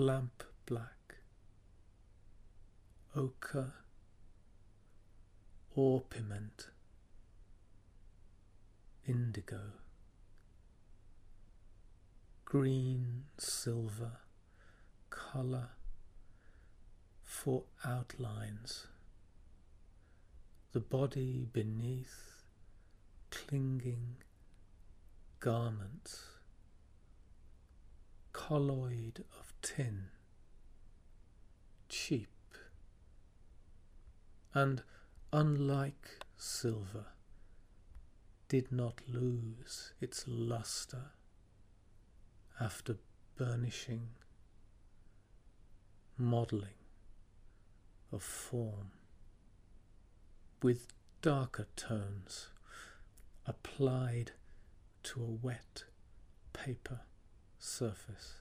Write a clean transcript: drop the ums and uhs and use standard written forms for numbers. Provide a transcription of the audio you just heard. lamp black, ochre, orpiment, indigo, green, silver, colour, for outlines, the body beneath, clinging, garments, colloid of tin, cheap, and unlike silver, did not lose its lustre after burnishing, modelling of form, with darker tones applied to a wet paper surface.